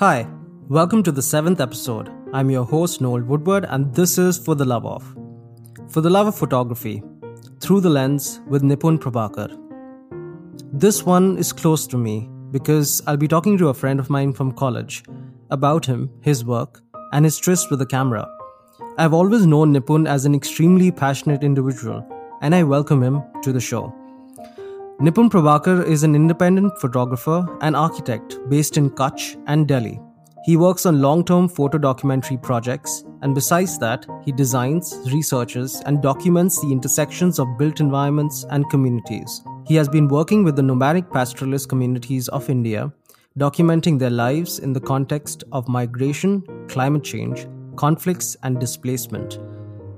Hi, welcome to the 7th episode. I'm your host Noel Woodward and this is For the Love Of. For the Love of Photography, Through the Lens with Nipun Prabhakar. This one is close to me because I'll be talking to a friend of mine from college about him, his work, and his tryst with the camera. I've always known Nipun as an extremely passionate individual, and I welcome him to the show. Nipun Prabhakar is an independent photographer and architect based in Kutch and Delhi. He works on long-term photo documentary projects, and besides that, he designs, researches, and documents the intersections of built environments and communities. He has been working with the nomadic pastoralist communities of India, documenting their lives in the context of migration, climate change, conflicts, and displacement.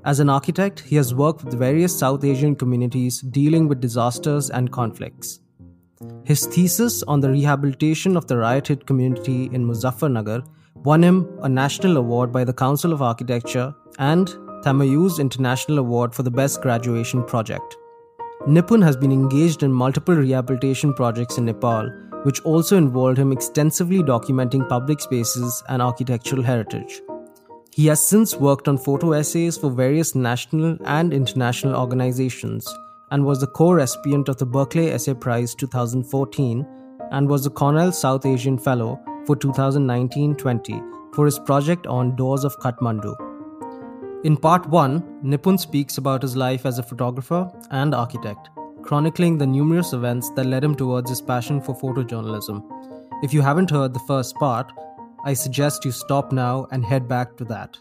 As an architect, he has worked with various South Asian communities dealing with disasters and conflicts. His thesis on the rehabilitation of the riot-hit community in Muzaffar Nagar won him a national award by the Council of Architecture and Thamayu's International Award for the Best Graduation Project. Nipun has been engaged in multiple rehabilitation projects in Nepal, which also involved him extensively documenting public spaces and architectural heritage. He has since worked on photo essays for various national and international organizations and was the co-recipient of the Berkeley Essay Prize 2014 and was the Cornell South Asian Fellow for 2019-20 for his project on Doors of Kathmandu. In part 1, Nipun speaks about his life as a photographer and architect, chronicling the numerous events that led him towards his passion for photojournalism. If you haven't heard the first part, I suggest you stop now and head back to that.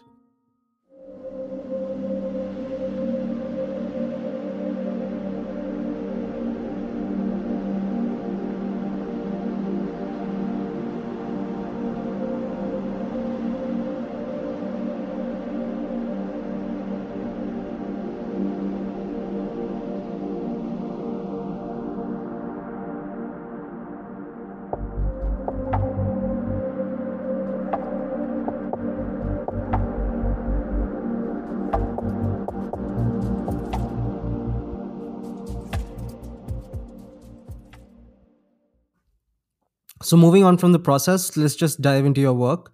So moving on from the process, let's just dive into your work.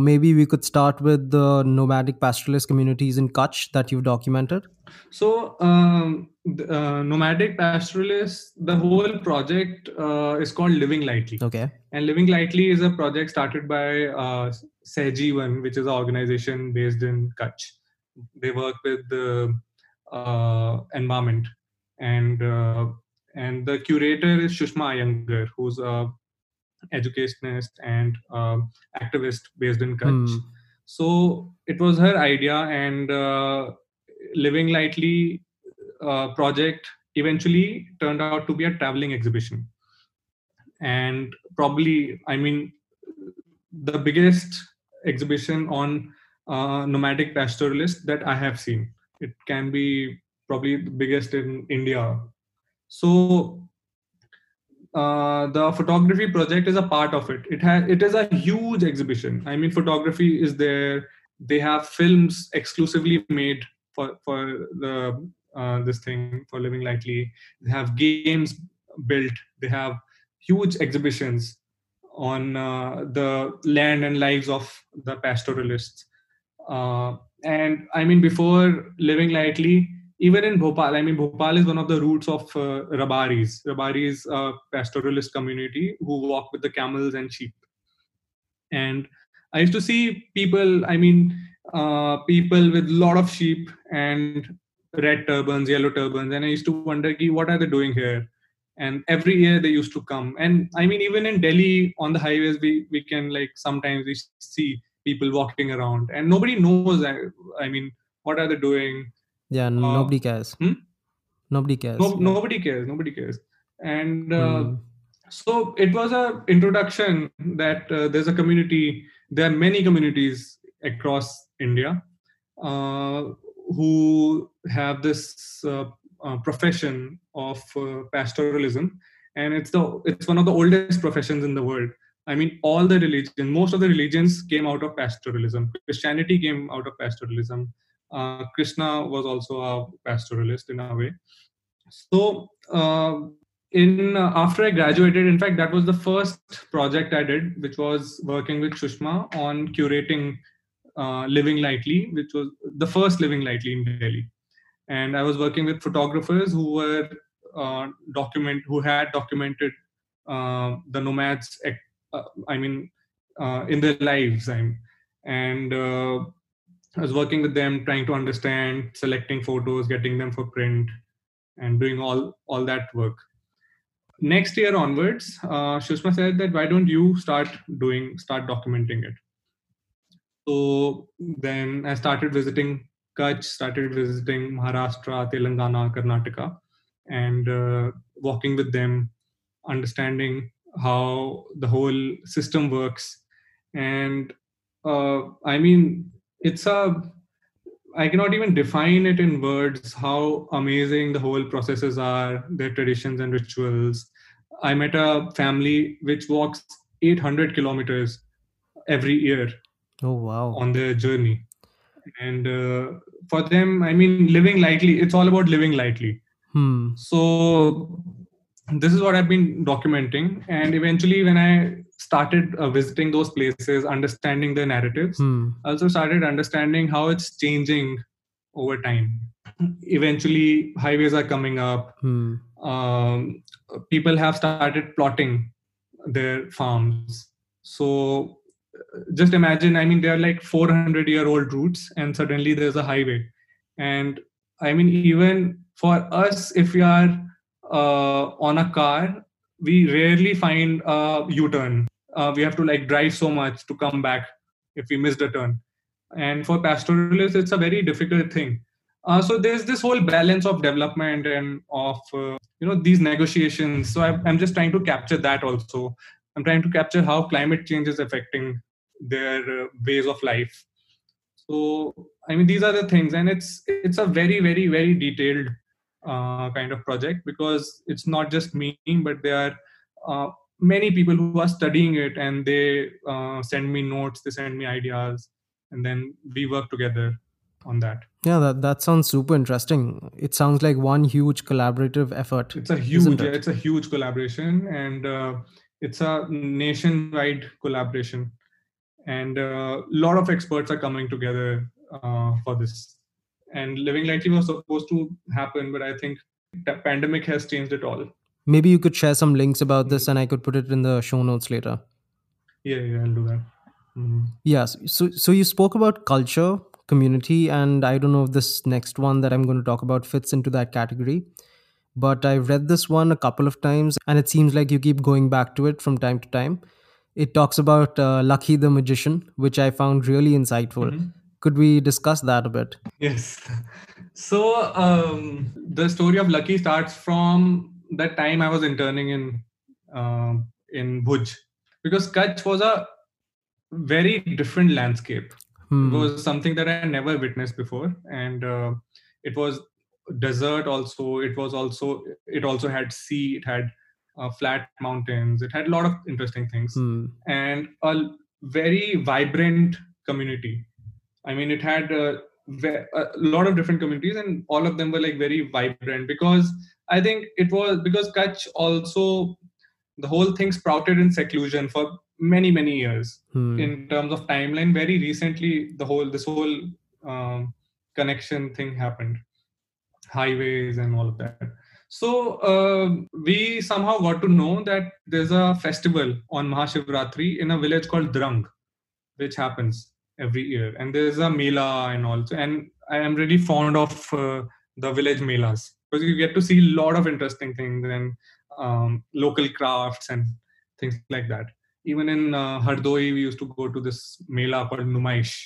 Maybe we could start with the nomadic pastoralist communities in Kutch that you've documented. So nomadic pastoralists, the whole project is called Living Lightly. Okay. And Living Lightly is a project started by Sahiji, which is an organization based in Kutch. They work with the environment. And the curator is Shushma Ayangar, who's a educationist and activist based in Kutch. So it was her idea, and Living Lightly project eventually turned out to be a traveling exhibition. And probably, I mean, the biggest exhibition on nomadic pastoralists that I have seen. It can be probably the biggest in India. So the photography project is a part of it. It is a huge exhibition. I mean, photography is there. They have films exclusively made for the this thing, for Living Lightly. They have games built. They have huge exhibitions on the land and lives of the pastoralists. And I mean, before Living Lightly, even in Bhopal, I mean, Bhopal is one of the roots of Rabaris. Rabaris, pastoralist community who walk with the camels and sheep. And I used to see people, I mean, people with a lot of sheep and red turbans, yellow turbans. And I used to wonder, what are they doing here? And every year they used to come. And I mean, even in Delhi on the highways, we can like, sometimes we see people walking around and nobody knows, I mean, what are they doing? Yeah, nobody cares. Nobody cares. Nobody cares. And so it was an introduction that there's a community. There are many communities across India who have this profession of pastoralism, and it's one of the oldest professions in the world. I mean, all the religions, most of the religions came out of pastoralism. Christianity came out of pastoralism. Krishna was also a pastoralist in a way. So After I graduated, in fact, that was the first project I did, which was working with Shushma on curating Living Lightly, which was the first Living Lightly in Delhi. And I was working with photographers who were who had documented the nomads, in their lives. And I was working with them, trying to understand, selecting photos, getting them for print, and doing all that work. Next year onwards, Shushma said that, why don't you start documenting it? So then I started visiting Kutch, started visiting Maharashtra, Telangana, Karnataka, and walking with them, understanding how the whole system works. And I cannot even define it in words, how amazing the whole processes are, their traditions and rituals. I met a family which walks 800 kilometers every year. Oh, wow. On their journey. And for them, living lightly, it's all about living lightly. So this is what I've been documenting. And eventually when I started visiting those places, understanding their narratives, also started understanding how it's changing over time. Eventually highways are coming up. People have started plotting their farms. So just imagine, they are like 400-year-old routes, and suddenly there's a highway. And even for us, if we are on a car, we rarely find a U-turn. We have to drive so much to come back if we missed a turn. And for pastoralists, it's a very difficult thing. So there's this whole balance of development and of, these negotiations. So I'm just trying to capture that also. I'm trying to capture how climate change is affecting their ways of life. So, these are the things. And it's a very, very, very detailed kind of project, because it's not just me, but there are many people who are studying it, and they send me notes, they send me ideas, and then we work together on that. Yeah, that sounds super interesting. It sounds like one huge collaborative effort. It's a huge collaboration, and it's a nationwide collaboration, and a lot of experts are coming together for this. And Living Lightly was supposed to happen, but I think the pandemic has changed it all. Maybe you could share some links about this, and I could put it in the show notes later. Yeah, I'll do that. Yes. So you spoke about culture, community, and I don't know if this next one that I'm going to talk about fits into that category. But I've read this one a couple of times, and it seems like you keep going back to it from time to time. It talks about Lucky the Magician, which I found really insightful. Could we discuss that a bit? Yes. So the story of Lucky starts from that time I was interning in Bhuj, because Kutch was a very different landscape. It was something that I never witnessed before, and it was desert also. It also had sea. It had flat mountains. It had a lot of interesting things, and a very vibrant community. It had a lot of different communities, and all of them were very vibrant, because I think it was because Kutch also, the whole thing sprouted in seclusion for many, many years. In terms of timeline, very recently, this whole connection thing happened. Highways and all of that. So we somehow got to know that there's a festival on Mahashivratri in a village called Drang, which happens every year, and there's a mela and all. And I am really fond of the village melas, because you get to see a lot of interesting things, and local crafts and things like that. Even in Hardoi, we used to go to this mela called Numaish.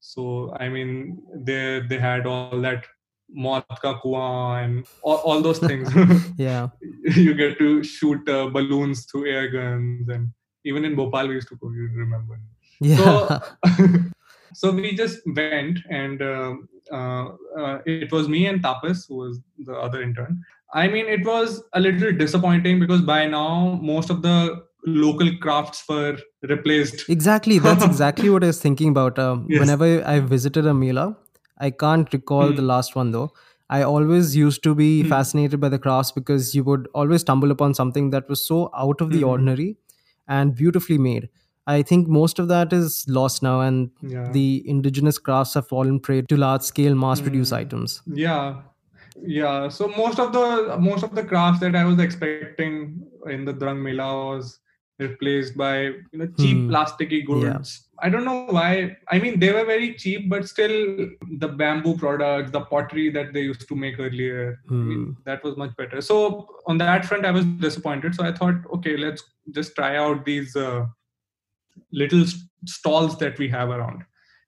So they had all that Maut ka kuan and all those things. Yeah, you get to shoot balloons through air guns, and even in Bhopal we used to go. You remember? Yeah. So we just went, and it was me and Tapas, who was the other intern. It was a little disappointing, because by now most of the local crafts were replaced. Exactly, that's exactly what I was thinking about. Yes. Whenever I visited a mela, I can't recall the last one though. I always used to be fascinated by the crafts because you would always stumble upon something that was so out of the ordinary and beautifully made. I think most of that is lost now, and the indigenous crafts have fallen prey to large-scale mass-produced items. Yeah. So most of the crafts that I was expecting in the Drang Mela was replaced by cheap plasticky goods. I don't know why. I mean, they were very cheap, but still the bamboo products, the pottery that they used to make earlier, I mean, that was much better. So on that front, I was disappointed. So I thought, okay, let's just try out these little stalls that we have around.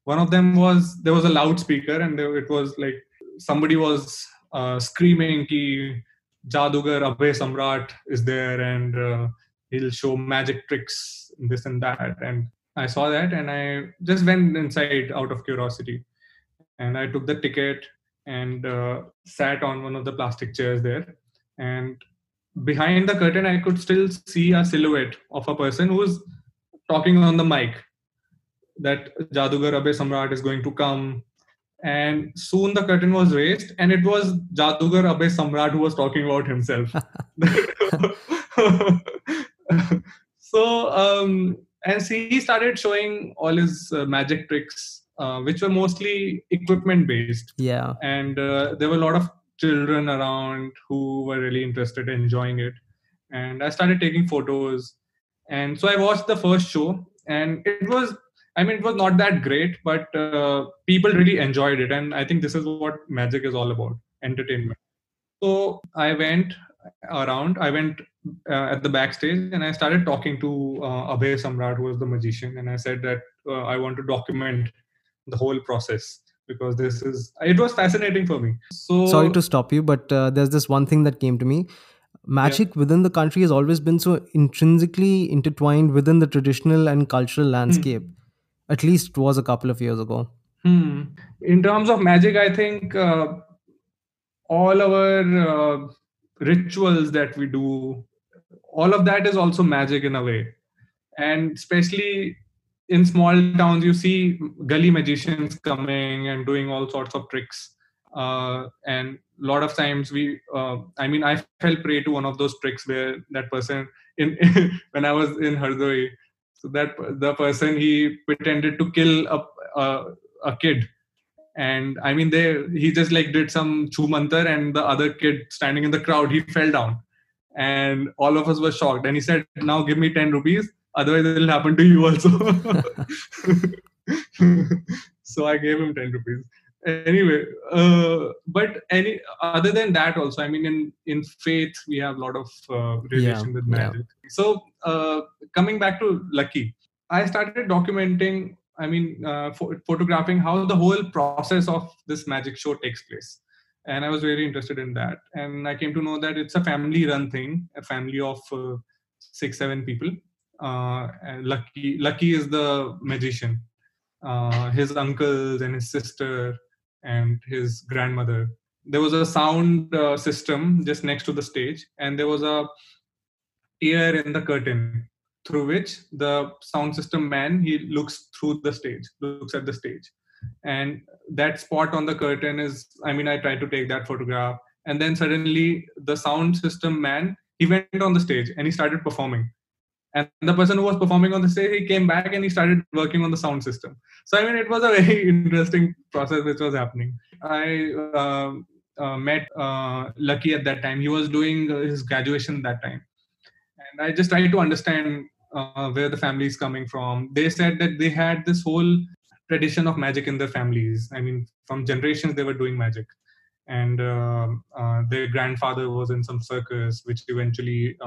One of them was, there was a loudspeaker, and it was like somebody was screaming ki Jadugar Abhay Samrat is there, and he'll show magic tricks, this and that. And I saw that, and I just went inside out of curiosity, and I took the ticket and sat on one of the plastic chairs there. And behind the curtain, I could still see a silhouette of a person who was talking on the mic that Jadugar Abhay Samrat is going to come. And soon the curtain was raised, and it was Jadugar Abhay Samrat who was talking about himself. So, and he started showing all his magic tricks, which were mostly equipment based. Yeah. And there were a lot of children around who were really interested in enjoying it. And I started taking photos. And so I watched the first show, and it was not that great, but people really enjoyed it. And I think this is what magic is all about, entertainment. So I went around, at the backstage, and I started talking to Abhay Samrat, who was the magician. And I said that I want to document the whole process, because it was fascinating for me. So sorry to stop you, but there's this one thing that came to me. Magic within the country has always been so intrinsically intertwined within the traditional and cultural landscape. At least it was a couple of years ago. In terms of magic, I think all our rituals that we do, all of that is also magic in a way. And especially in small towns, you see gully magicians coming and doing all sorts of tricks. And a lot of times I fell prey to one of those tricks where that person when I was in Hardoi, so that the person, he pretended to kill a kid. And I mean, he just like did some chu mantar, and the other kid standing in the crowd, he fell down, and all of us were shocked. And he said, now give me 10 rupees. Otherwise it'll happen to you also. So I gave him 10 rupees. Anyway, but other than that also, I mean, in faith, we have a lot of relation with magic. Yeah. So coming back to Lucky, I started documenting, photographing how the whole process of this magic show takes place. And I was very interested in that. And I came to know that it's a family-run thing, a family of 6-7 people. And Lucky is the magician. His uncles and his sister and his grandmother. There was a sound system just next to the stage, and there was a tear in the curtain through which the sound system man, he looks at the stage. And that spot on the curtain is, I tried to take that photograph. And then suddenly the sound system man, he went on the stage and he started performing. And the person who was performing on the stage, he came back and he started working on the sound system. So, it was a very interesting process which was happening. I met Lucky at that time. He was doing his graduation that time. And I just tried to understand where the family is coming from. They said that they had this whole tradition of magic in their families. From generations, they were doing magic. And their grandfather was in some circus, which eventually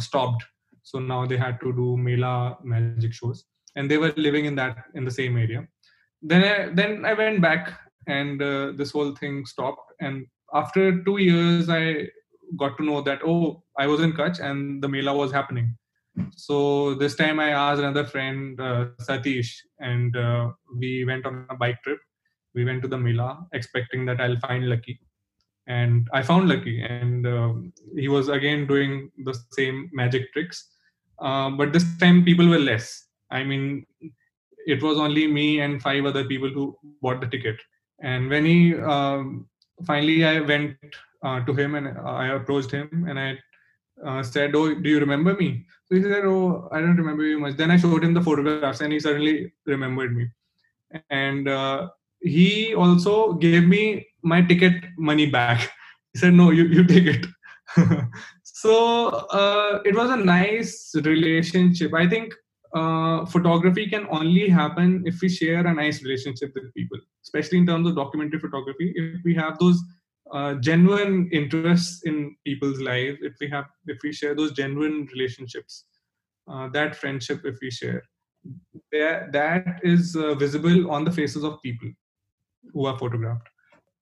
stopped. So now they had to do Mela magic shows, and they were living in the same area. Then I went back, and this whole thing stopped. And after 2 years, I got to know that, I was in Kutch and the Mela was happening. So this time I asked another friend, Satish, and we went on a bike trip. We went to the Mela expecting that I'll find Lucky. And I found Lucky, and he was again doing the same magic tricks. But this time people were less. It was only me and 5 other people who bought the ticket. And when he finally I went to him and I approached him and I said, "Oh, do you remember me?" So he said, "Oh, I don't remember you much." Then I showed him the photographs and he suddenly remembered me. And he also gave me my ticket money back. He said, "No, you take it." So it was a nice relationship. I think photography can only happen if we share a nice relationship with people, especially in terms of documentary photography. If we have those genuine interests in people's lives, if we share those genuine relationships, that friendship, if we share, that is visible on the faces of people who are photographed.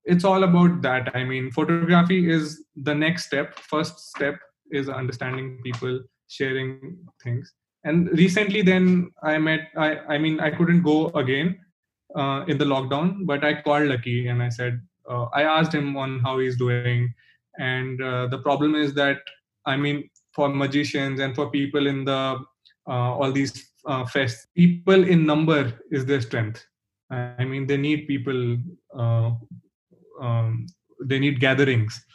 It's all about that. I mean, photography is the next step. First step is understanding people, sharing things. And recently then I couldn't go again in the lockdown, but I called Lucky and I said, I asked him on how he's doing. And the problem is that, I mean, for magicians and for people in the all these fests, people in number is their strength. I mean, they need people, they need gatherings,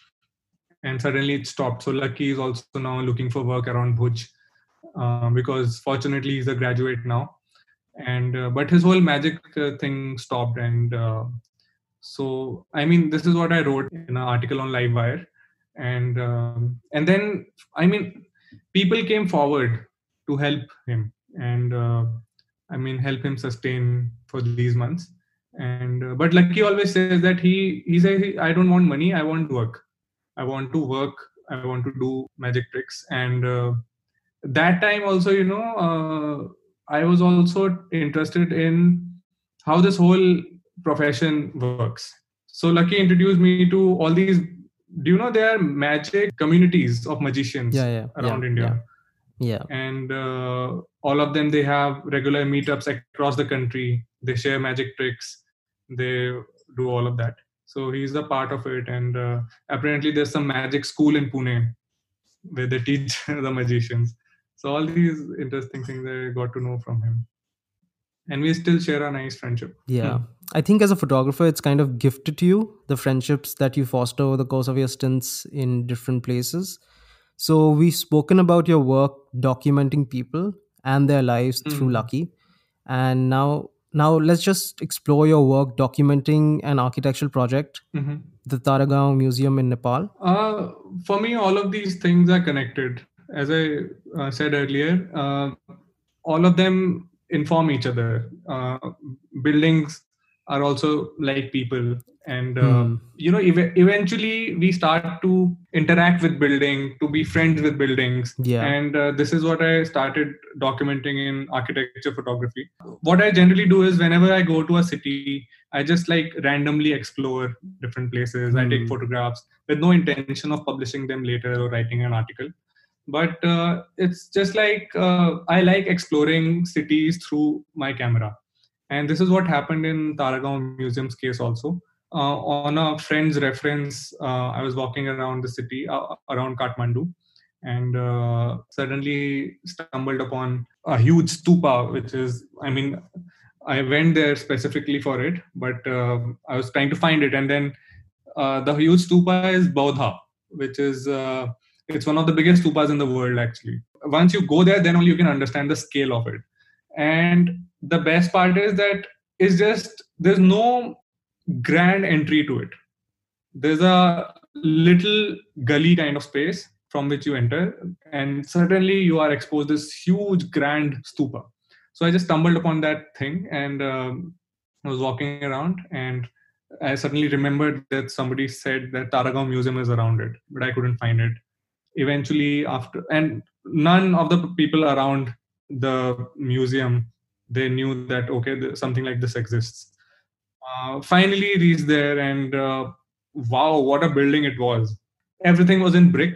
and suddenly it stopped. So Lucky is also now looking for work around Bhuj, because fortunately he's a graduate now, and but his whole magic thing stopped. And so, I mean, this is what I wrote in an article on Livewire, and then, I mean, people came forward to help him and I mean, help him sustain for these months. And but Lucky always says that he says, "I don't want money, I want work. I want to work, I want to do magic tricks." And that time also, you know, I was also interested in how this whole profession works. So Lucky introduced me to all these, do you know, there are magic communities of magicians around India. Yeah. And all of them, they have regular meetups across the country. They share magic tricks. They do all of that. So he's a part of it. And apparently there's some magic school in Pune where they teach the magicians. So all these interesting things I got to know from him. And we still share a nice friendship. Yeah. I think as a photographer, it's kind of gifted to you, the friendships that you foster over the course of your stints in different places. So we've spoken about your work documenting people and their lives through Lucky. And now let's just explore your work documenting an architectural project, the Taragaon Museum in Nepal. For me, all of these things are connected. As I said earlier, all of them inform each other. Buildings are also like people. And, you know, eventually we start to interact with building, to be friends with buildings. Yeah. And this is what I started documenting in architecture photography. What I generally do is whenever I go to a city, I just like randomly explore different places. I take photographs with no intention of publishing them later or writing an article. But it's just like, I like exploring cities through my camera. And this is what happened in Taragaon Museum's case also. On a friend's reference, I was walking around the city, around Kathmandu, and suddenly stumbled upon a huge stupa, which is, I mean, I went there specifically for it, but I was trying to find it. And then the huge stupa is Baudha, which is, it's one of the biggest stupas in the world, actually. Once you go there, then only you can understand the scale of it. And the best part is that it's just, there's no grand entry to it. There's a little gully kind of space from which you enter, and suddenly you are exposed to this huge grand stupa. So I just stumbled upon that thing, and I was walking around, and I suddenly remembered that somebody said that Taragaon Museum is around it, but I couldn't find it. Eventually, after, and none of the people around the museum, they knew that, okay, something like this exists. Finally reached there, and wow, what a building it was. Everything was in brick,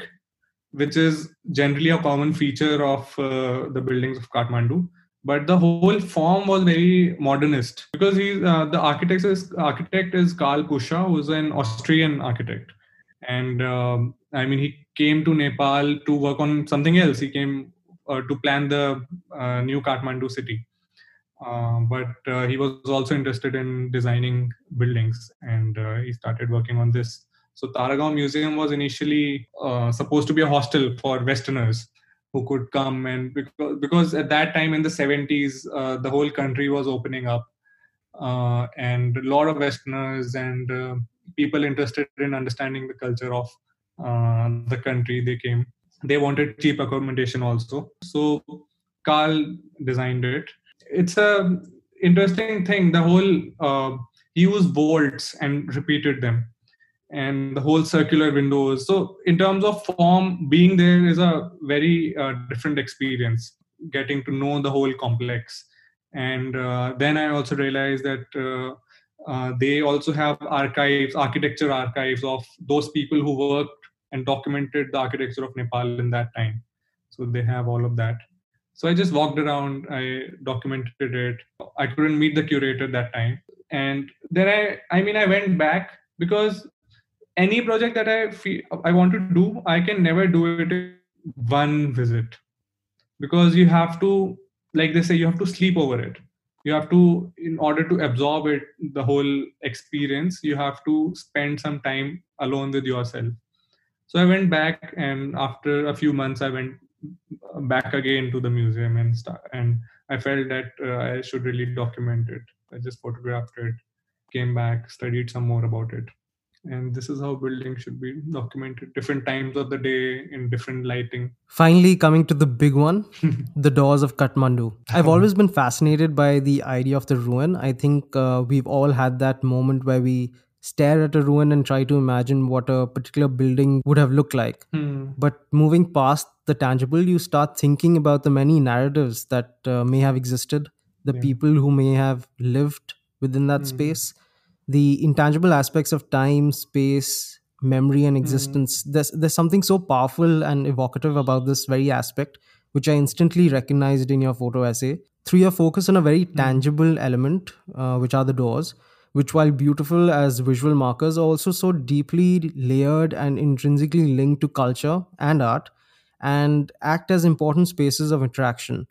which is generally a common feature of the buildings of Kathmandu. But the whole form was very modernist, because the architect is Karl Kusha, who's an Austrian architect. And I mean, he came to Nepal to work on something else. He came to plan the new Kathmandu city. But he was also interested in designing buildings, and he started working on this So Taragaon Museum was initially supposed to be a hostel for Westerners who could come, and because at that time in the 70s, the whole country was opening up, and a lot of Westerners and people interested in understanding the culture of the country, they came. They wanted cheap accommodation also. So Karl designed it. It's a interesting thing. The whole, he used bolts and repeated them, and the whole circular windows. So in terms of form, being there is a very different experience, getting to know the whole complex. And then I also realized that they also have archives, architecture archives of those people who worked and documented the architecture of Nepal in that time. So they have all of that. So I just walked around, I documented it. I couldn't meet the curator that time. And then I went back, because any project that I feel I want to do, I can never do it in one visit, because you have to, like they say, you have to sleep over it. You have to, in order to absorb it, the whole experience, you have to spend some time alone with yourself. So I went back, and after a few months, I went back again to the museum and I felt that I should really document it. I just photographed it, came back, studied some more about it. And this is how building should be documented, different times of the day, in different lighting. Finally, coming to the big one, the Doors of Kathmandu. I've always been fascinated by the idea of the ruin. I think we've all had that moment where we stare at a ruin and try to imagine what a particular building would have looked like. But moving past the tangible, you start thinking about the many narratives that may have existed, the people who may have lived within that space, the intangible aspects of time, space, memory, and existence. There's something so powerful and evocative about this very aspect, which I instantly recognized in your photo essay. Through your focus on a very tangible element, which are the doors, which, while beautiful as visual markers, are also so deeply layered and intrinsically linked to culture and art, and act as important spaces of interaction.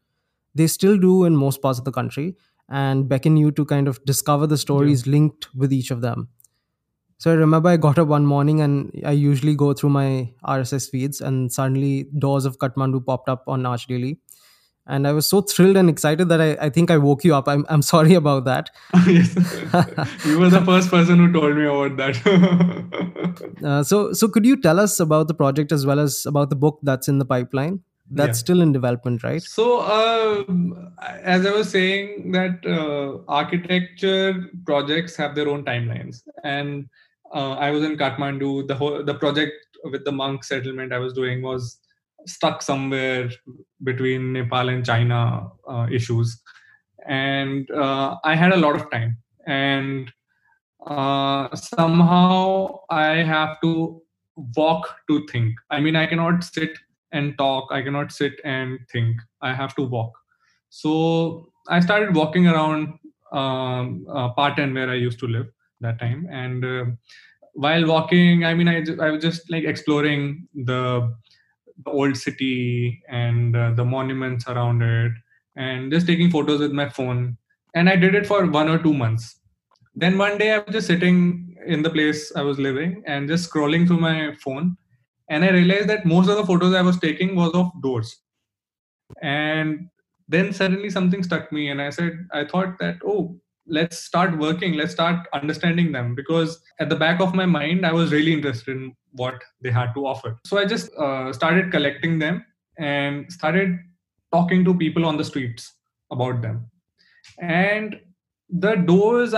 They still do in most parts of the country, and beckon you to kind of discover the stories linked with each of them. So I remember I got up one morning, and I usually go through my RSS feeds, and suddenly Doors of Kathmandu popped up on Arch Daily. And I was so thrilled and excited that I think I woke you up. I'm sorry about that. Yes. You were the first person who told me about that. So could you tell us about the project as well as about the book that's in the pipeline? That's still in development, right? So, as I was saying, that architecture projects have their own timelines. And I was in Kathmandu. The project with the monk settlement I was doing was stuck somewhere between Nepal and China issues. And I had a lot of time. And somehow I have to walk to think. I mean, I cannot sit and talk. I cannot sit and think. I have to walk. So I started walking around Patan, where I used to live that time. And while walking, I was just like exploring the old city and the monuments around it, and just taking photos with my phone. And I did it for 1 or 2 months. Then one day I was just sitting in the place I was living and just scrolling through my phone. And I realized that most of the photos I was taking was of doors. And then suddenly something struck me, and I thought that, let's start working. Let's start understanding them, because at the back of my mind, I was really interested in what they had to offer. So I just started collecting them and started talking to people on the streets about them. And the doors,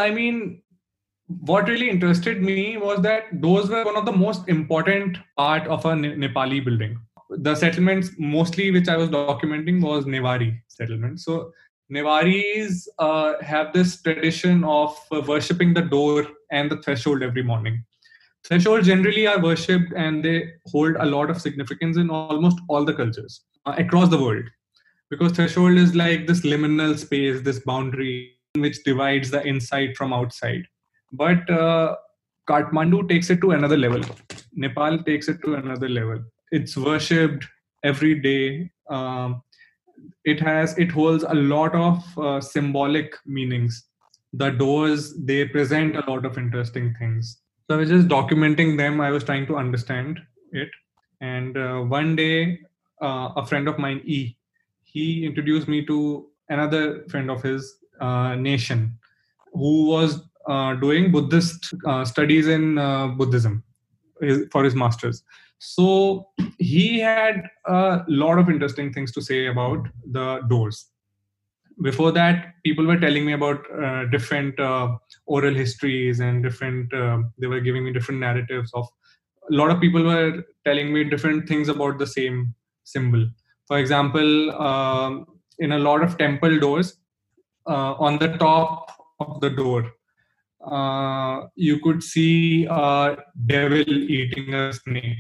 what really interested me was that those were one of the most important part of a Nepali building. The settlements mostly which I was documenting was Newari settlement. So Newaris have this tradition of worshipping the door and the threshold every morning. Thresholds generally are worshipped, and they hold a lot of significance in almost all the cultures across the world. Because threshold is like this liminal space, this boundary which divides the inside from outside. But Kathmandu takes it to another level. Nepal takes it to another level. It's worshipped every day. It holds a lot of symbolic meanings. The doors, they present a lot of interesting things. So I was just documenting them. I was trying to understand it. And one day, a friend of mine, E, he introduced me to another friend of his, Nation, who was doing Buddhist studies in Buddhism for his master's. So he had a lot of interesting things to say about the doors. Before that, people were telling me about different oral histories and different, they were giving me different narratives of, a lot of people were telling me different things about the same symbol. For example, in a lot of temple doors, on the top of the door, you could see a devil eating a snake.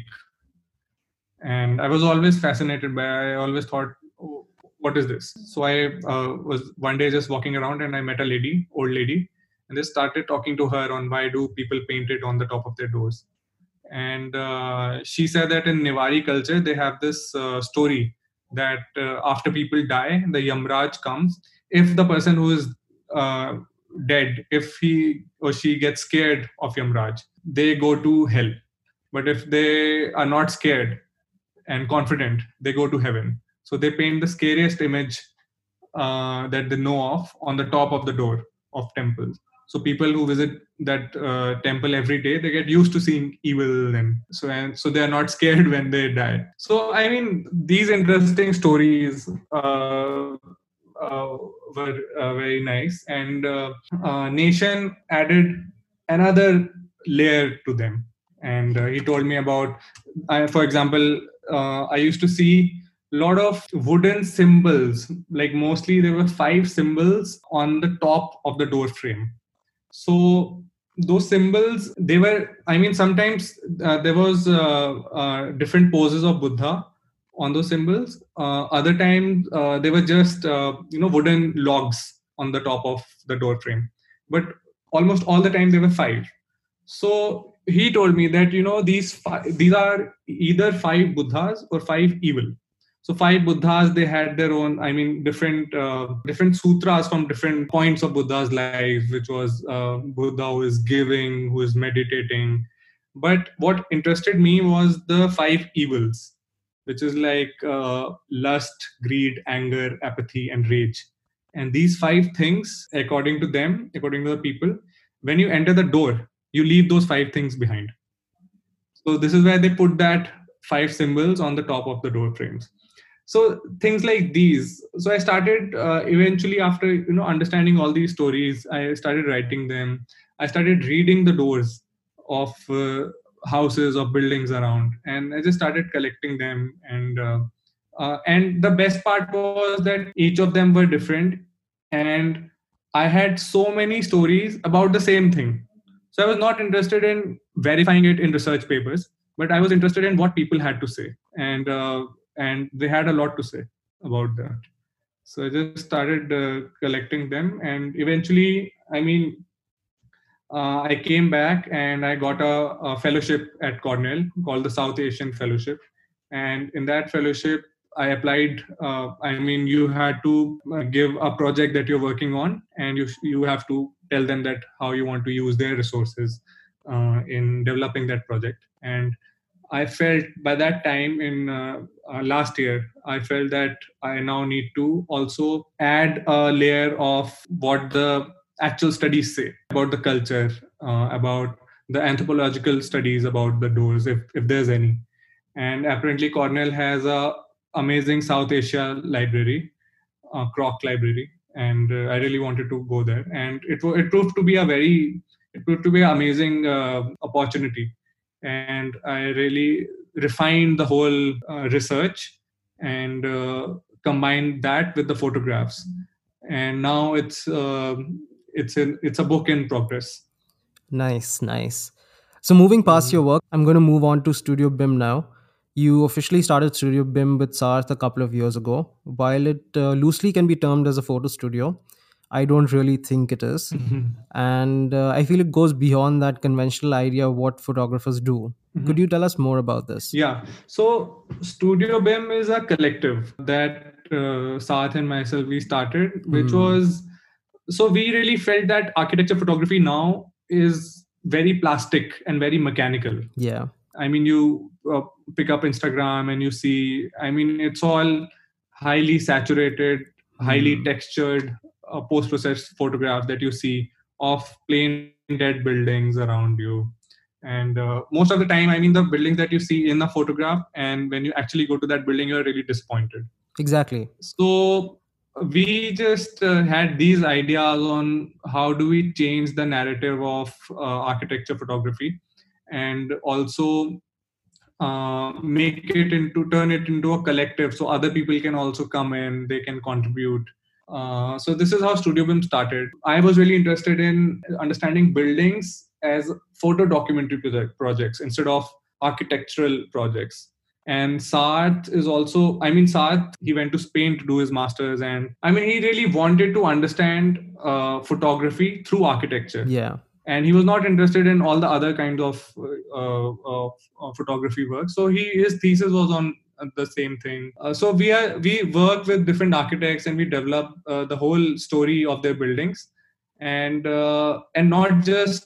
And I was always fascinated by, I always thought, oh, what is this? So I was one day just walking around and I met a lady, old lady, and just started talking to her on why do people paint it on the top of their doors. And she said that in Newari culture, they have this story that after people die, the Yamraj comes. If the person who is dead, if he or she gets scared of Yamraj, they go to hell. But if they are not scared and confident, they go to heaven. So they paint the scariest image that they know of on the top of the door of temples. So people who visit that temple every day, they get used to seeing evil, and so they are not scared when they die. So I mean, these interesting stories were very nice, and Nation added another layer to them. And he told me about, for example, I used to see a lot of wooden symbols. Like mostly there were 5 symbols on the top of the door frame. So those symbols, they were, I mean, sometimes there was different poses of Buddha on those symbols. Other times they were just, wooden logs on the top of the door frame. But almost all the time there were 5. So he told me that, these are either 5 Buddhas or 5 evil. So 5 Buddhas, they had their own, different different sutras from different points of Buddha's life, which was Buddha who is giving, who is meditating. But what interested me was the 5 evils, which is like lust, greed, anger, apathy, and rage. And these 5 things, according to them, according to the people, when you enter the door, you leave those 5 things behind. So this is where they put that 5 symbols on the top of the door frames. So things like these. So I started eventually, after understanding all these stories, I started writing them. I started reading the doors of houses or buildings around, and I just started collecting them. And the best part was that each of them were different, and I had so many stories about the same thing. So I was not interested in verifying it in research papers, but I was interested in what people had to say. And they had a lot to say about that. So I just started collecting them. And eventually, I came back and I got a fellowship at Cornell called the South Asian Fellowship. And in that fellowship, I applied. You had to give a project that you're working on, and you have to tell them that how you want to use their resources in developing that project. And I felt by that time in last year, I felt that I now need to also add a layer of what the actual studies say about the culture, about the anthropological studies about the doors, if there's any. And apparently Cornell has an amazing South Asia library, Kroc library, and I really wanted to go there. And it proved to be an amazing opportunity. And I really refined the whole research and combined that with the photographs. And now it's a book in progress. Nice. So moving past your work, I'm going to move on to Studio BIM now. You officially started Studio BIM with Sarth a couple of years ago. While it loosely can be termed as a photo studio, I don't really think it is. Mm-hmm. And I feel it goes beyond that conventional idea of what photographers do. Mm-hmm. Could you tell us more about this? Yeah. So Studio BIM is a collective that Sarth and myself, we started, which was, so we really felt that architecture photography now is very plastic and very mechanical. Yeah. I mean, you pick up Instagram and you see, I mean, it's all highly saturated, highly textured, post-processed photographs that you see of plain dead buildings around you. And most of the time, I mean, the buildings that you see in the photograph, and when you actually go to that building, you're really disappointed. Exactly. So we just had these ideas on how do we change the narrative of architecture photography, and also make it into, turn it into a collective so other people can also come in, they can contribute. So this is how Studio BIM started. I was really interested in understanding buildings as photo documentary projects instead of architectural projects. And Sarth is also, I mean, Sarth, he went to Spain to do his master's. And I mean, he really wanted to understand photography through architecture. Yeah. And he was not interested in all the other kinds of photography work. So his thesis was on the same thing. So we work with different architects and we develop the whole story of their buildings. And not just,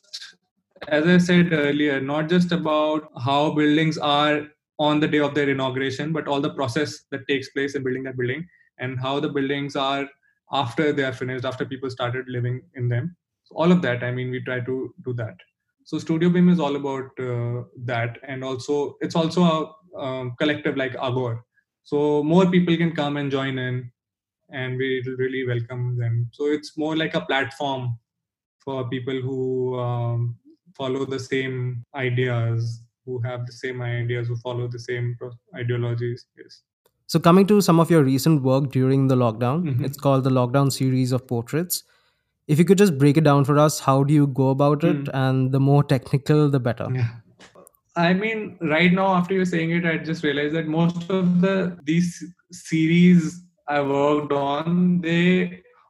as I said earlier, not just about how buildings are on the day of their inauguration, but all the process that takes place in building that building and how the buildings are after they are finished, after people started living in them. So all of that, I mean, we try to do that. So Studio BIM is all about that. And also, it's also a collective like Agor. So more people can come and join in, and we really welcome them. So it's more like a platform for people who follow the same ideas, who have the same ideas, who follow the same ideologies. Yes. So coming to some of your recent work during the lockdown, it's called the Lockdown Series of Portraits. If you could just break it down for us, how do you go about it? And the more technical, the better. Yeah. I mean, right now, after you're saying it, I just realized that most of these series I worked on,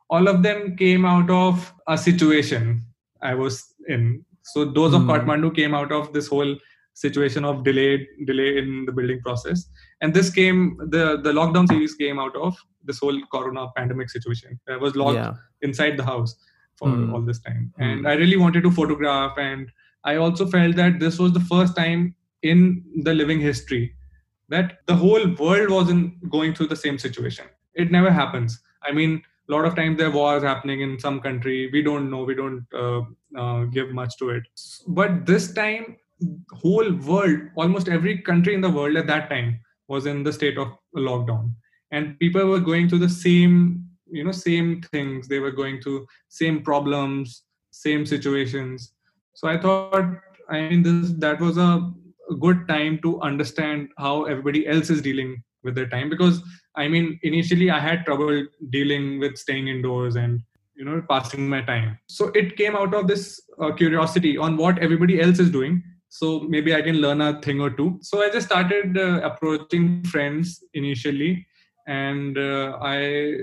all of them came out of a situation I was in. So Doors of Kathmandu came out of this whole situation of delay in the building process, and this came, the lockdown series came out of this whole corona pandemic situation. I was locked inside the house for all this time, and I really wanted to photograph, and I also felt that this was the first time in the living history that the whole world wasn't going through the same situation. It never happens. I mean, a lot of times there are wars happening in some country. We don't know. We don't give much to it. But this time, whole world, almost every country in the world at that time was in the state of lockdown. And people were going through the same, same things. They were going through same problems, same situations. So I thought, I mean, that was a good time to understand how everybody else is dealing with their time, because I mean, initially I had trouble dealing with staying indoors and, passing my time. So it came out of this curiosity on what everybody else is doing. So maybe I can learn a thing or two. So I just started approaching friends initially. And I,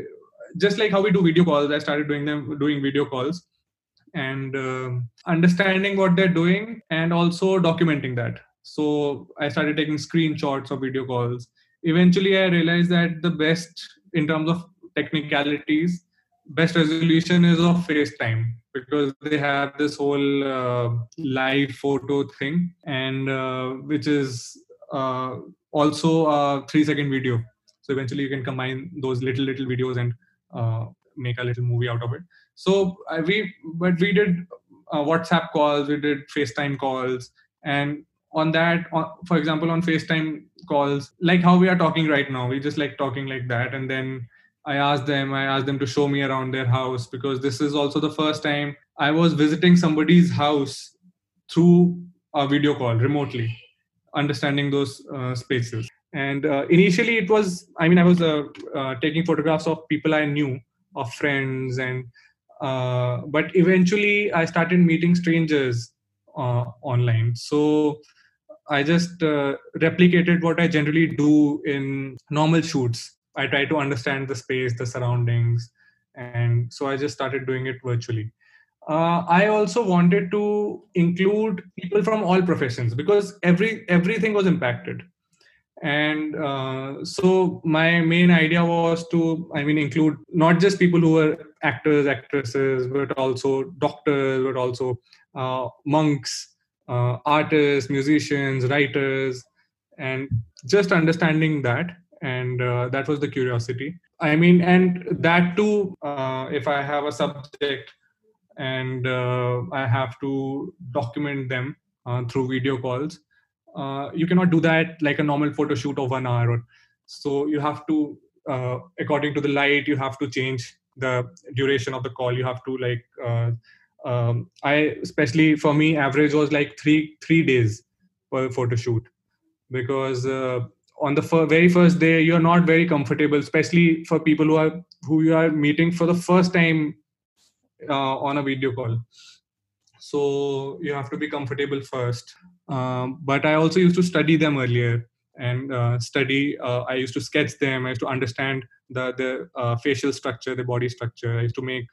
just like how we do video calls, I started doing video calls and understanding what they're doing and also documenting that. So I started taking screenshots of video calls. Eventually, I realized that the best, in terms of technicalities, best resolution is of FaceTime, because they have this whole live photo thing, and which is also a 3-second video. So eventually, you can combine those little videos and make a little movie out of it. So we did WhatsApp calls, we did FaceTime calls, and on that, for example, on FaceTime calls, like how we are talking right now, we just like talking like that. And then I asked them to show me around their house, because this is also the first time I was visiting somebody's house through a video call remotely, understanding those spaces. And initially it was, I mean, I was taking photographs of people I knew, of friends. And but eventually I started meeting strangers online. So I just replicated what I generally do in normal shoots. I try to understand the space, the surroundings. And so I just started doing it virtually. I also wanted to include people from all professions, because everything was impacted. And so my main idea was to, I mean, include not just people who were actors, actresses, but also doctors, but also monks, artists, musicians, writers, and just understanding that. And that was the curiosity. I mean, and that too, if I have a subject and I have to document them through video calls, you cannot do that like a normal photo shoot of 1 hour. So you have to, according to the light, you have to change the duration of the call. You have to like, I, especially for me, average was like three days per photo shoot, because on the very first day, you're not very comfortable, especially for people who you are meeting for the first time on a video call. So you have to be comfortable first. But I also used to study them earlier and study. I used to sketch them. I used to understand the facial structure, the body structure. I used to make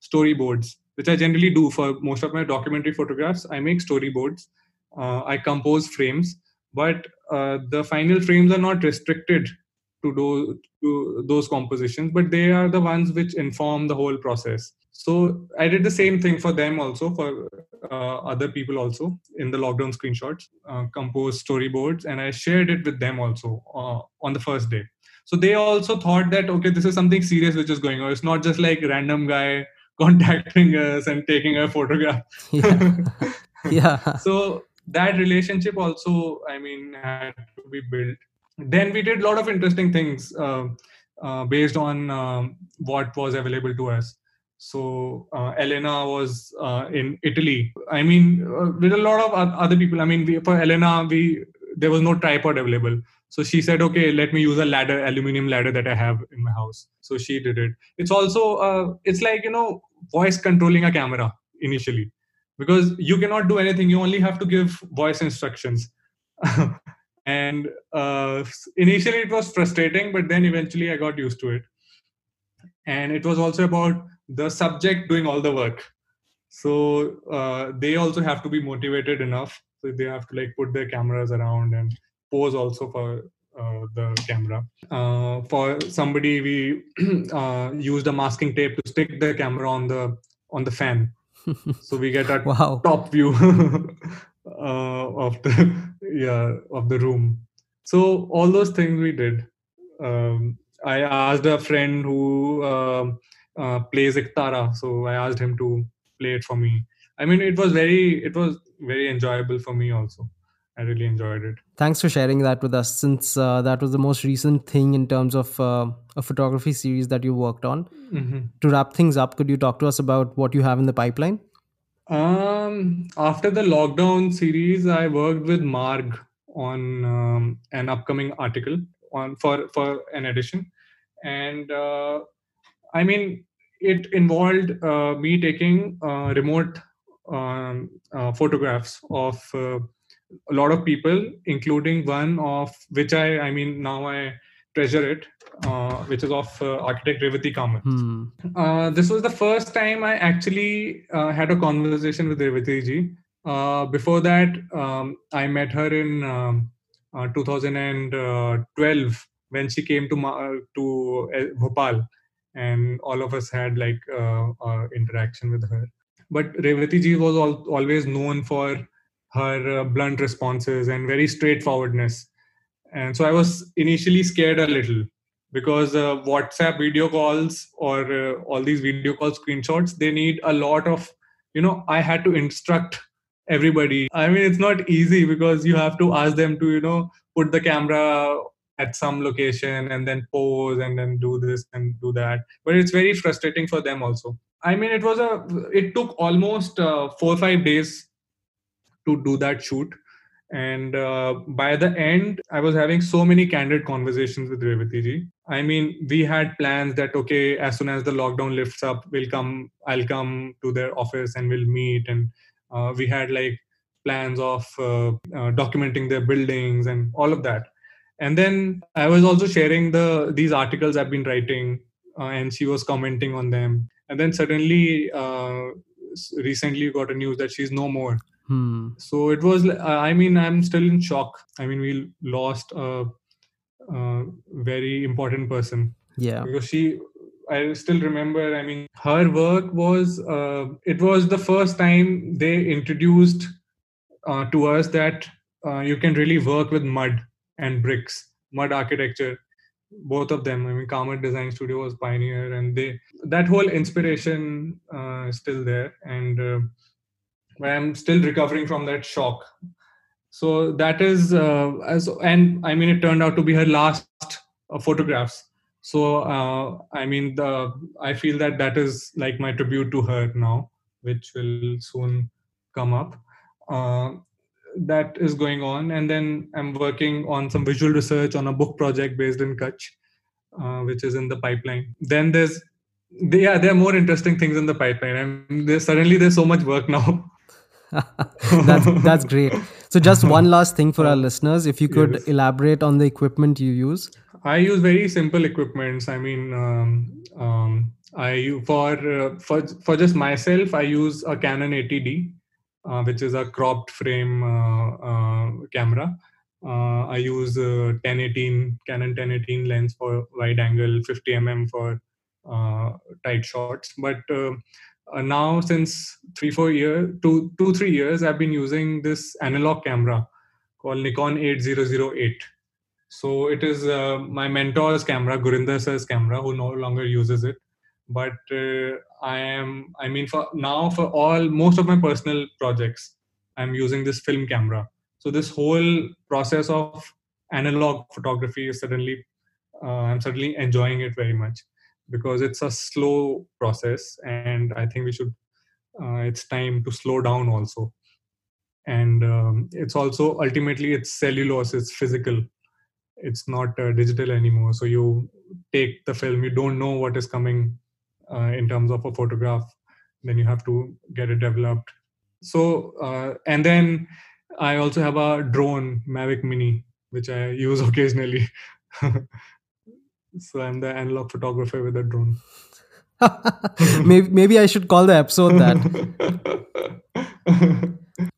storyboards, which I generally do for most of my documentary photographs. I make storyboards. I compose frames. But the final frames are not restricted to those compositions, but they are the ones which inform the whole process. So I did the same thing for them also, for other people also in the lockdown screenshots, composed storyboards, and I shared it with them also on the first day. So they also thought that, okay, this is something serious which is going on. It's not just like random guy contacting us and taking a photograph. Yeah. Yeah. So that relationship also, I mean, had to be built. Then we did a lot of interesting things based on what was available to us. So Elena was in Italy. I mean, with a lot of other people. I mean, for Elena, there was no tripod available. So she said, okay, let me use a ladder, aluminum ladder that I have in my house. So she did it. It's also, it's like, you know, voice controlling a camera initially. Because you cannot do anything, you only have to give voice instructions. And initially it was frustrating, but then eventually I got used to it. And it was also about the subject doing all the work. So they also have to be motivated enough. So they have to like put their cameras around and pose also for the camera. For somebody, we used a masking tape to stick the camera on the fan. So we get that wow. Top view of the room. So all those things we did. I asked a friend who plays Iktara, so I asked him to play it for me. I mean, it was very enjoyable for me also. I really enjoyed it. Thanks for sharing that with us, since that was the most recent thing in terms of a photography series that you worked on. Mm-hmm. To wrap things up, could you talk to us about what you have in the pipeline? After the lockdown series, I worked with Marg on an upcoming article for an edition. And I mean, it involved me taking remote photographs of a lot of people, including one of which I mean, now I treasure it, which is of architect Revati Kamble. Hmm. This was the first time I actually had a conversation with Revati ji. Before that, I met her in 2012 when she came to Bhopal, and all of us had like interaction with her. But Revati ji was always known for her blunt responses and very straightforwardness. And so I was initially scared a little, because WhatsApp video calls or all these video call screenshots, they need a lot of, you know, I had to instruct everybody. I mean, it's not easy because you have to ask them to, you know, put the camera at some location and then pose and then do this and do that. But it's very frustrating for them also. I mean, it took almost 4 or 5 days to do that shoot. And by the end, I was having so many candid conversations with Revati ji. I mean, we had plans that, okay, as soon as the lockdown lifts up, I'll come to their office and we'll meet. And we had like plans of documenting their buildings and all of that. And then I was also sharing these articles I've been writing and she was commenting on them. And then suddenly, recently got a news that she's no more. Hmm. So it was, I mean, I'm still in shock. I mean, we lost a very important person. Yeah. Because she I still remember, I mean, her work was, it was the first time they introduced to us that you can really work with mud and bricks, mud architecture, both of them. I mean, Karma Design Studio was pioneer, and that whole inspiration is still there. And but I'm still recovering from that shock. So that is, and I mean, it turned out to be her last photographs. So, I mean, I feel that that is like my tribute to her now, which will soon come up. That is going on. And then I'm working on some visual research on a book project based in Kutch, which is in the pipeline. Then there are more interesting things in the pipeline. And there's so much work now. That's great. So just one last thing for our listeners, if you could elaborate on the equipment you use. I use very simple equipments. I mean, for just myself, I use a Canon 80D, which is a cropped frame camera. I use a Canon 1018 lens for wide angle, 50 mm for tight shots. But now, since 2-3 years, I've been using this analog camera called Nikon 8008. So it is my mentor's camera, Gurinder sir's camera, who no longer uses it. But most of my personal projects, I'm using this film camera. So this whole process of analog photography is I'm suddenly enjoying it very much, because it's a slow process, and I think it's time to slow down also. And it's also, ultimately, it's cellulose, it's physical. It's not digital anymore. So you take the film, you don't know what is coming in terms of a photograph, then you have to get it developed. So, and then I also have a drone, Mavic Mini, which I use occasionally. So I'm the analog photographer with a drone. Maybe I should call the episode that.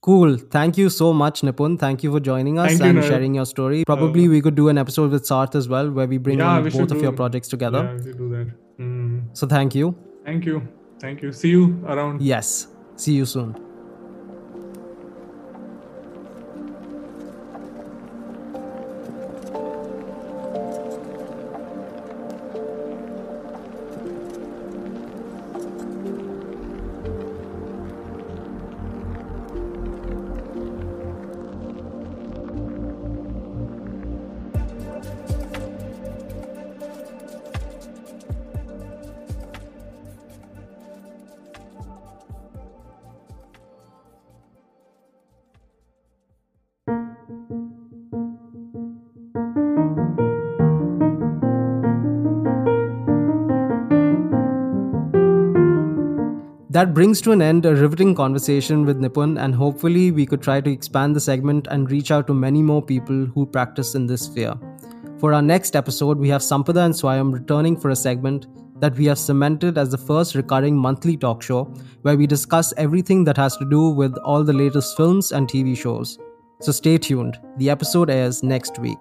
Cool. Thank you so much, Nipun. Thank you for joining us and sharing your story. Probably we could do an episode with Sarth as well, where we bring both of your projects together. Yeah, we should do that. So thank you. Thank you. See you around. Yes. See you soon. That brings to an end a riveting conversation with Nipun, and hopefully we could try to expand the segment and reach out to many more people who practice in this sphere. For our next episode, we have Sampada and Swayam returning for a segment that we have cemented as the first recurring monthly talk show, where we discuss everything that has to do with all the latest films and TV shows. So stay tuned. The episode airs next week.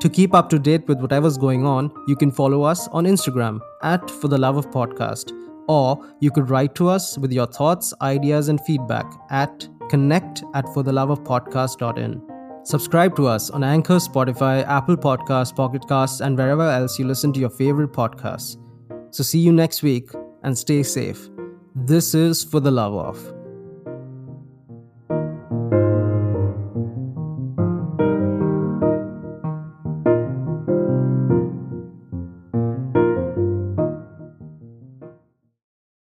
To keep up to date with whatever's going on, you can follow us on Instagram @fortheloveofpodcast. Or you could write to us with your thoughts, ideas, and feedback at connect@fortheloveofpodcast.in. Subscribe to us on Anchor, Spotify, Apple Podcasts, Pocket Casts, and wherever else you listen to your favorite podcasts. So see you next week, and stay safe. This is For the Love Of.